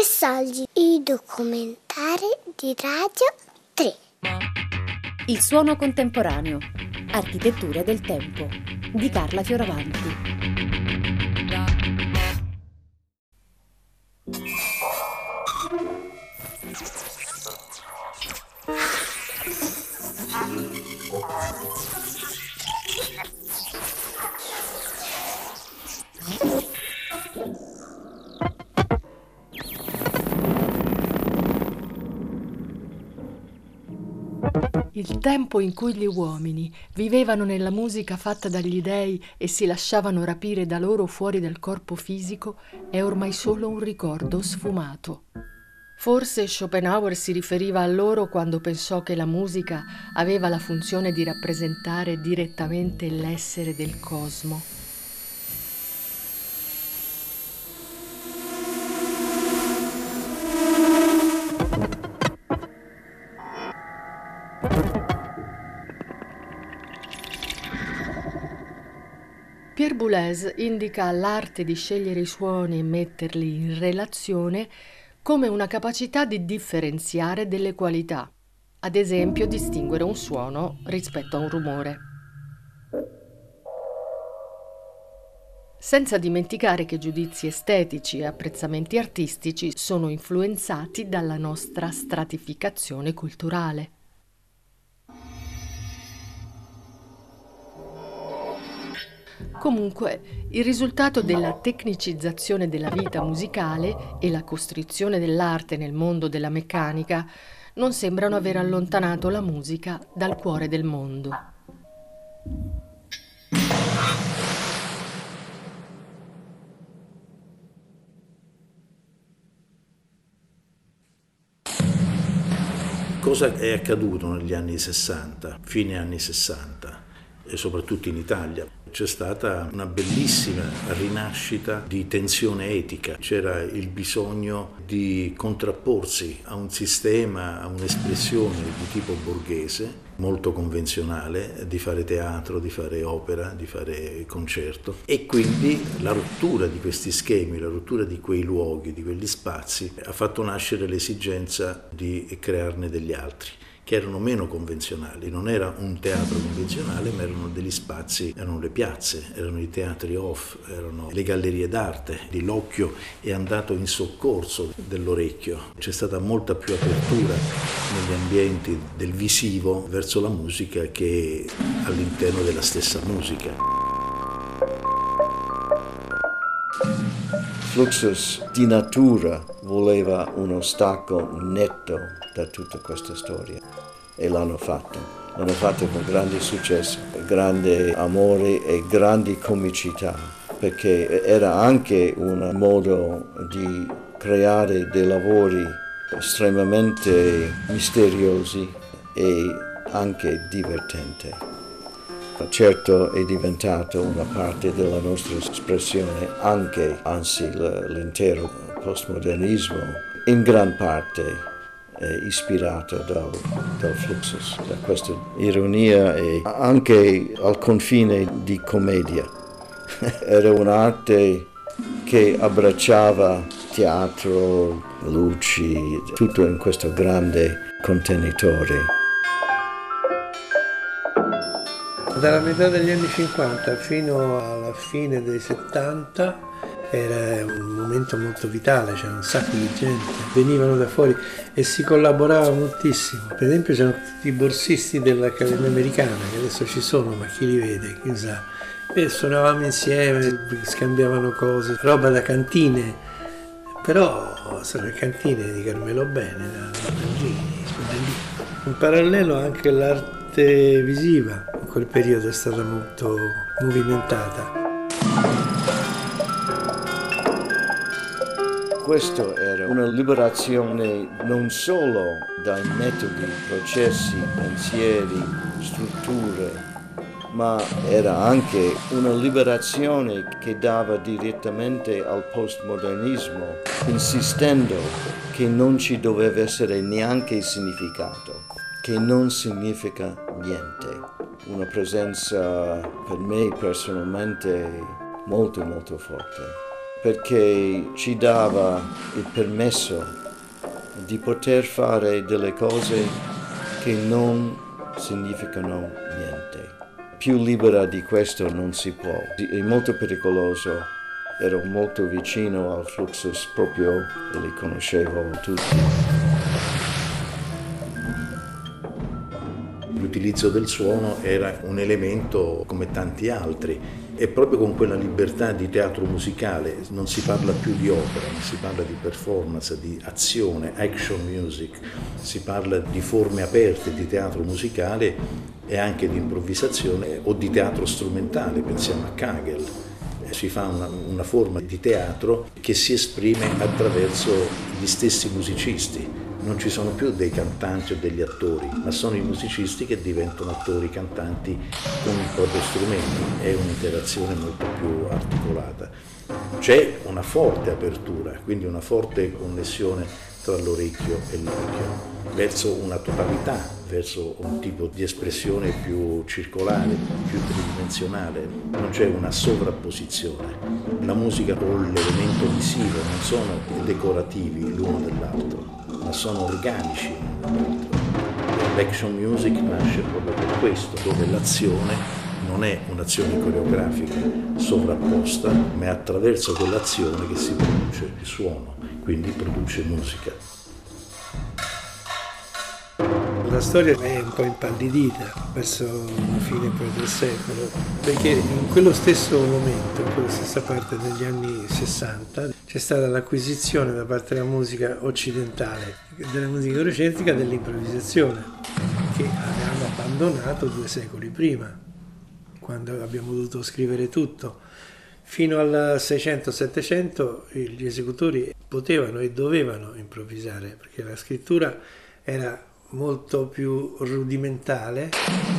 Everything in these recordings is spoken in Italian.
Messaggi, i documentari di Radio 3. Il suono contemporaneo, architetture del tempo, di Carla Fioravanti. Il tempo in cui gli uomini vivevano nella musica fatta dagli dei e si lasciavano rapire da loro fuori del corpo fisico è ormai solo un ricordo sfumato. Forse Schopenhauer si riferiva a loro quando pensò che la musica aveva la funzione di rappresentare direttamente l'essere del cosmo. Pierre Boulez indica l'arte di scegliere i suoni e metterli in relazione come una capacità di differenziare delle qualità, ad esempio distinguere un suono rispetto a un rumore. Senza dimenticare che giudizi estetici e apprezzamenti artistici sono influenzati dalla nostra stratificazione culturale. Comunque, il risultato della tecnicizzazione della vita musicale e la costrizione dell'arte nel mondo della meccanica non sembrano aver allontanato la musica dal cuore del mondo. Cosa è accaduto negli anni 60, fine anni 60? E soprattutto in Italia c'è stata una bellissima rinascita di tensione etica, c'era il bisogno di contrapporsi a un sistema, a un'espressione di tipo borghese, molto convenzionale, di fare teatro, di fare opera, di fare concerto, e quindi la rottura di questi schemi, la rottura di quei luoghi, di quegli spazi ha fatto nascere l'esigenza di crearne degli altri, che erano meno convenzionali, non era un teatro convenzionale, ma erano degli spazi, erano le piazze, erano i teatri off, erano le gallerie d'arte. L'occhio è andato in soccorso dell'orecchio, c'è stata molta più apertura negli ambienti del visivo verso la musica che all'interno della stessa musica. Fluxus di natura voleva uno stacco netto da tutta questa storia e l'hanno fatto con grande successo, grande amore e grande comicità, perché era anche un modo di creare dei lavori estremamente misteriosi e anche divertenti. Certo è diventato una parte della nostra espressione, anche, anzi l'intero postmodernismo in gran parte ispirato dal Fluxus, da questa ironia e anche al confine di commedia. Era un'arte che abbracciava teatro, luci, tutto in questo grande contenitore. Dalla metà degli anni 50 fino alla fine dei 70 era un momento molto vitale, c'era un sacco di gente, venivano da fuori e si collaborava moltissimo. Per esempio c'erano tutti i borsisti dell'Accademia Americana, che adesso ci sono, ma chi li vede, chi sa. E suonavamo insieme, scambiavano cose, roba da cantine, però sono le cantine di Carmelo Bene, da Bellini, in parallelo anche l'arte visiva, in quel periodo è stata molto movimentata. Questo era una liberazione non solo dai metodi, processi, pensieri, strutture, ma era anche una liberazione che dava direttamente al postmodernismo, insistendo che non ci doveva essere neanche significato, che non significa niente. Una presenza per me personalmente molto molto forte. perché ci dava il permesso di poter fare delle cose che non significano niente. Più libera di questo non si può, è molto pericoloso. Ero molto vicino al Fluxus proprio e li conoscevo tutti. L'utilizzo del suono era un elemento come tanti altri e proprio con quella libertà di teatro musicale non si parla più di opera, ma si parla di performance, di azione, action music, si parla di forme aperte di teatro musicale e anche di improvvisazione o di teatro strumentale, pensiamo a Kagel. Si fa una forma di teatro che si esprime attraverso gli stessi musicisti. Non ci sono più dei cantanti o degli attori, ma sono i musicisti che diventano attori cantanti con il proprio strumento. È un'interazione molto più articolata. C'è una forte apertura, quindi una forte connessione tra l'orecchio e l'occhio, verso una totalità, verso un tipo di espressione più circolare, più tridimensionale. Non c'è una sovrapposizione. La musica o l'elemento visivo non sono decorativi l'uno dell'altro, ma sono organici. L'action music nasce proprio per questo, dove l'azione non è un'azione coreografica sovrapposta, ma è attraverso quell'azione che si produce il suono, quindi produce musica. La storia è un po' impallidita verso la fine del secolo, perché in quello stesso momento, in quella stessa parte degli anni 60, c'è stata l'acquisizione da parte della musica occidentale, della musica eurocentrica, dell'improvvisazione, che avevamo abbandonato 2 secoli prima, quando abbiamo dovuto scrivere tutto. Fino al 600-700 gli esecutori potevano e dovevano improvvisare, perché la scrittura era molto più rudimentale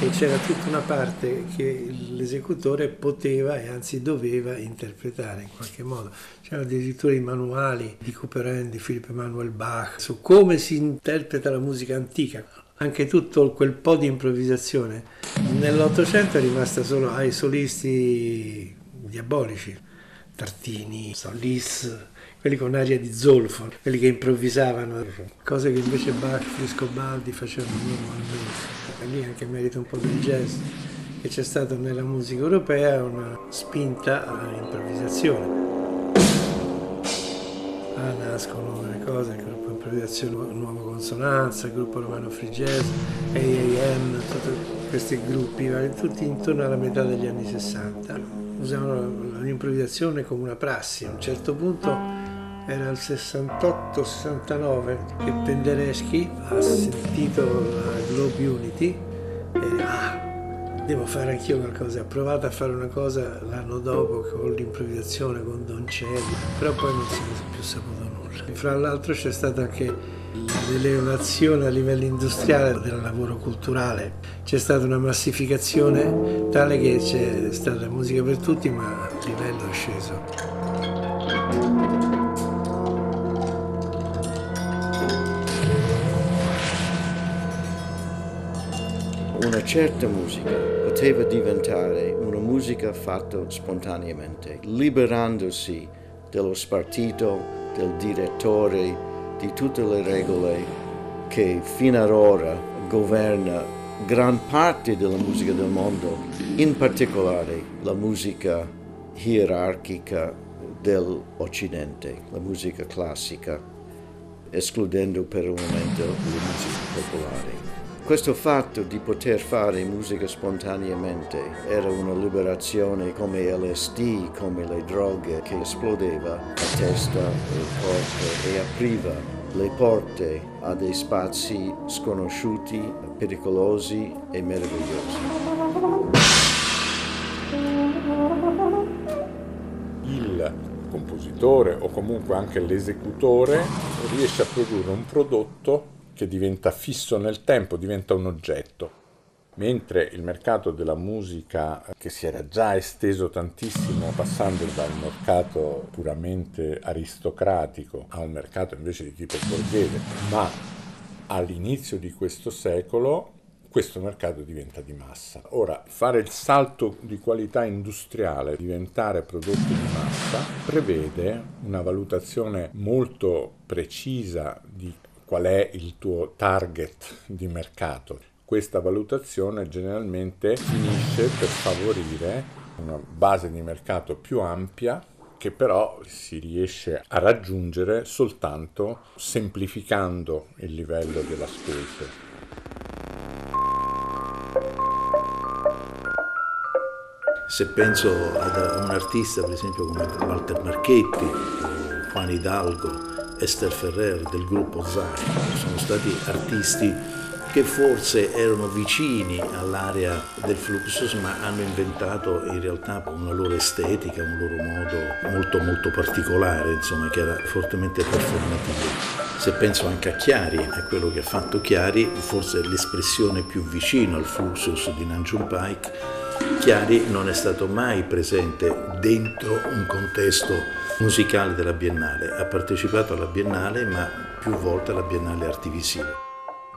e c'era tutta una parte che l'esecutore poteva e anzi doveva interpretare in qualche modo. C'erano addirittura i manuali di Couperin, di Philippe Emanuel Bach su come si interpreta la musica antica. Anche tutto quel po' di improvvisazione nell'Ottocento è rimasta solo ai solisti diabolici, Tartini, Solis, quelli con aria di zolfo, quelli che improvvisavano, cose che invece Bach, Frescobaldi facevano normalmente. Lì anche merita un po' del jazz, che c'è stata nella musica europea una spinta all'improvvisazione. Nascono le cose, il gruppo Improvvisazione Nuova Consonanza, il gruppo Romano Frigese, AAM, tutti questi gruppi, tutti intorno alla metà degli anni 60. Usavano l'improvvisazione come una prassi. A un certo punto era il 68-69 che Penderecki ha sentito la Globe Unity e devo fare anch'io qualcosa. Ha provato a fare una cosa l'anno dopo con l'improvvisazione con Don Celi, però poi non si è più saputo nulla. Fra l'altro c'è stata anche l'elevazione a livello industriale del lavoro culturale, c'è stata una massificazione tale che c'è stata musica per tutti, ma il livello è sceso. Una certa musica poteva diventare una musica fatta spontaneamente, liberandosi dello spartito, del direttore, di tutte le regole che fino ad ora governa gran parte della musica del mondo, in particolare la musica gerarchica dell'Occidente, la musica classica, escludendo per un momento la musica popolare. Questo fatto di poter fare musica spontaneamente era una liberazione come LSD, come le droghe, che esplodeva la testa e il corpo e apriva le porte a dei spazi sconosciuti, pericolosi e meravigliosi. Il compositore o comunque anche l'esecutore riesce a produrre un prodotto che diventa fisso nel tempo, diventa un oggetto. Mentre il mercato della musica, che si era già esteso tantissimo passando dal mercato puramente aristocratico a un mercato invece di tipo borghese, ma all'inizio di questo secolo questo mercato diventa di massa. Ora, fare il salto di qualità industriale, diventare prodotto di massa, prevede una valutazione molto precisa di qual è il tuo target di mercato. Questa valutazione generalmente finisce per favorire una base di mercato più ampia, che però si riesce a raggiungere soltanto semplificando il livello dell'ascolto. Se penso ad un artista, per esempio, come Walter Marchetti, Juan Hidalgo, Esther Ferrer del gruppo Zara, sono stati artisti che forse erano vicini all'area del Fluxus, ma hanno inventato in realtà una loro estetica, un loro modo molto particolare, insomma, che era fortemente performativo. Se penso anche a Chiari, a quello che ha fatto Chiari, forse l'espressione più vicina al Fluxus di Nam June Paik, Chiari non è stato mai presente dentro un contesto musicale della Biennale. Ha partecipato alla Biennale, ma più volte alla Biennale Arti Visive.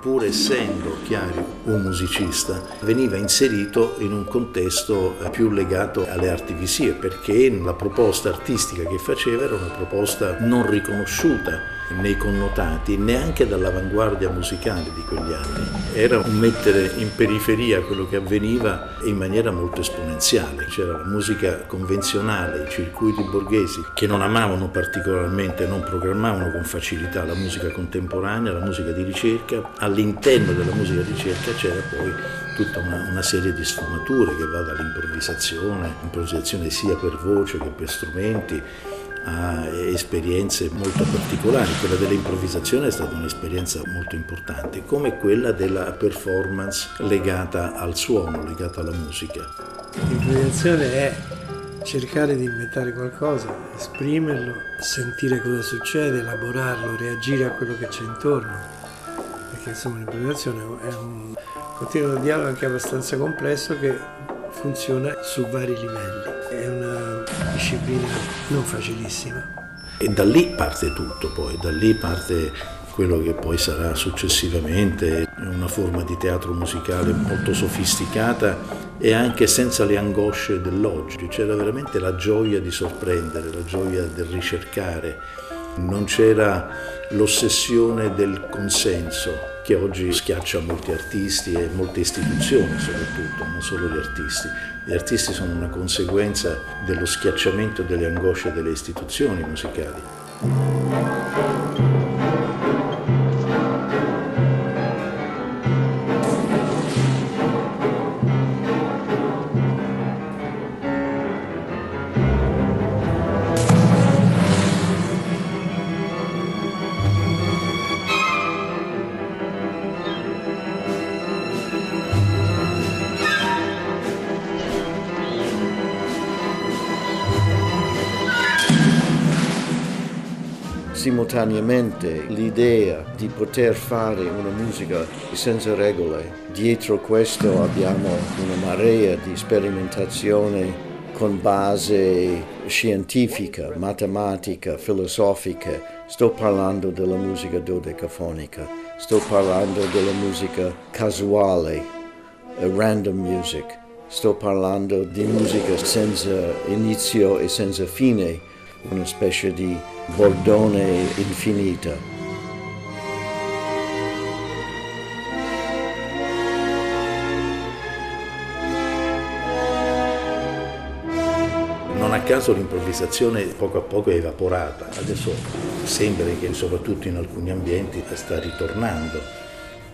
Pur essendo Chiari un musicista, veniva inserito in un contesto più legato alle arti visive, perché la proposta artistica che faceva era una proposta non riconosciuta nei connotati, neanche dall'avanguardia musicale di quegli anni. Era un mettere in periferia quello che avveniva in maniera molto esponenziale. C'era la musica convenzionale, i circuiti borghesi, che non amavano particolarmente, non programmavano con facilità la musica contemporanea, la musica di ricerca. All'interno della musica di ricerca c'era poi tutta una serie di sfumature che va dall'improvvisazione, improvvisazione sia per voce che per strumenti, a esperienze molto particolari. Quella dell'improvvisazione è stata un'esperienza molto importante, come quella della performance legata al suono, legata alla musica. L'improvvisazione è cercare di inventare qualcosa, esprimerlo, sentire cosa succede, elaborarlo, reagire a quello che c'è intorno. Insomma, l'improvvisazione è un continuo dialogo anche abbastanza complesso che funziona su vari livelli. È una disciplina non facilissima. E da lì parte tutto poi, da lì parte quello che poi sarà successivamente una forma di teatro musicale molto sofisticata e anche senza le angosce dell'oggi. C'era veramente la gioia di sorprendere, la gioia del ricercare. Non c'era l'ossessione del consenso che oggi schiaccia molti artisti e molte istituzioni, soprattutto, non solo gli artisti. Gli artisti sono una conseguenza dello schiacciamento delle angosce delle istituzioni musicali. Simultaneamente l'idea di poter fare una musica senza regole. Dietro questo abbiamo una marea di sperimentazione con base scientifica, matematica, filosofica. Sto parlando della musica dodecafonica, sto parlando della musica casuale, random music, sto parlando di musica senza inizio e senza fine, una specie di bordone infinita. Non a caso l'improvvisazione poco a poco è evaporata. Adesso sembra che soprattutto in alcuni ambienti sta ritornando.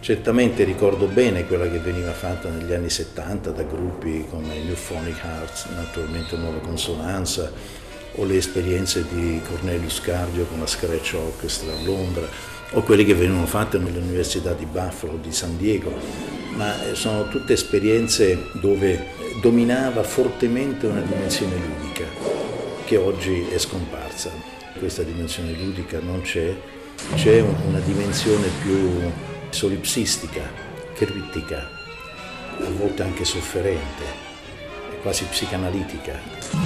Certamente ricordo bene quella che veniva fatta negli anni 70 da gruppi come New Phonic Hearts, naturalmente Nuova Consonanza, o le esperienze di Cornelius Cardio con la Scratch Orchestra a Londra, o quelle che venivano fatte nelle università di Buffalo, di San Diego, ma sono tutte esperienze dove dominava fortemente una dimensione ludica, che oggi è scomparsa. Questa dimensione ludica non c'è, c'è una dimensione più solipsistica, critica, a volte anche sofferente, quasi psicanalitica,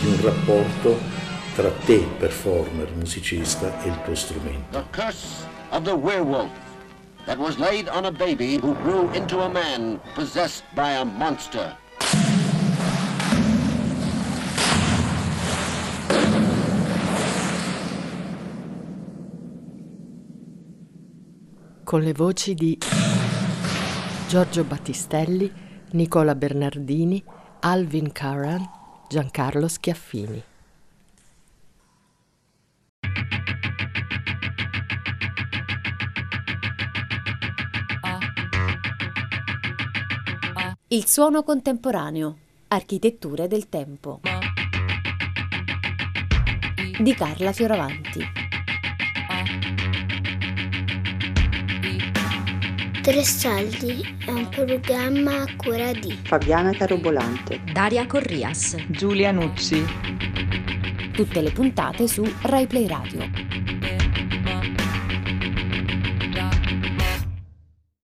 di un rapporto tra te, performer, musicista, e il tuo strumento. The curse of the werewolf. that was laid on a baby who grew into a man possessed by a monster. Con le voci di Giorgio Battistelli, Nicola Bernardini, Alvin Curran, Giancarlo Schiaffini. Il suono contemporaneo, architetture del tempo, di Carla Fioravanti. Tre Saldi è un programma a cura di Fabiana Carobolante, Daria Corrias, Giulia Nucci. Tutte le puntate su RaiPlay Radio.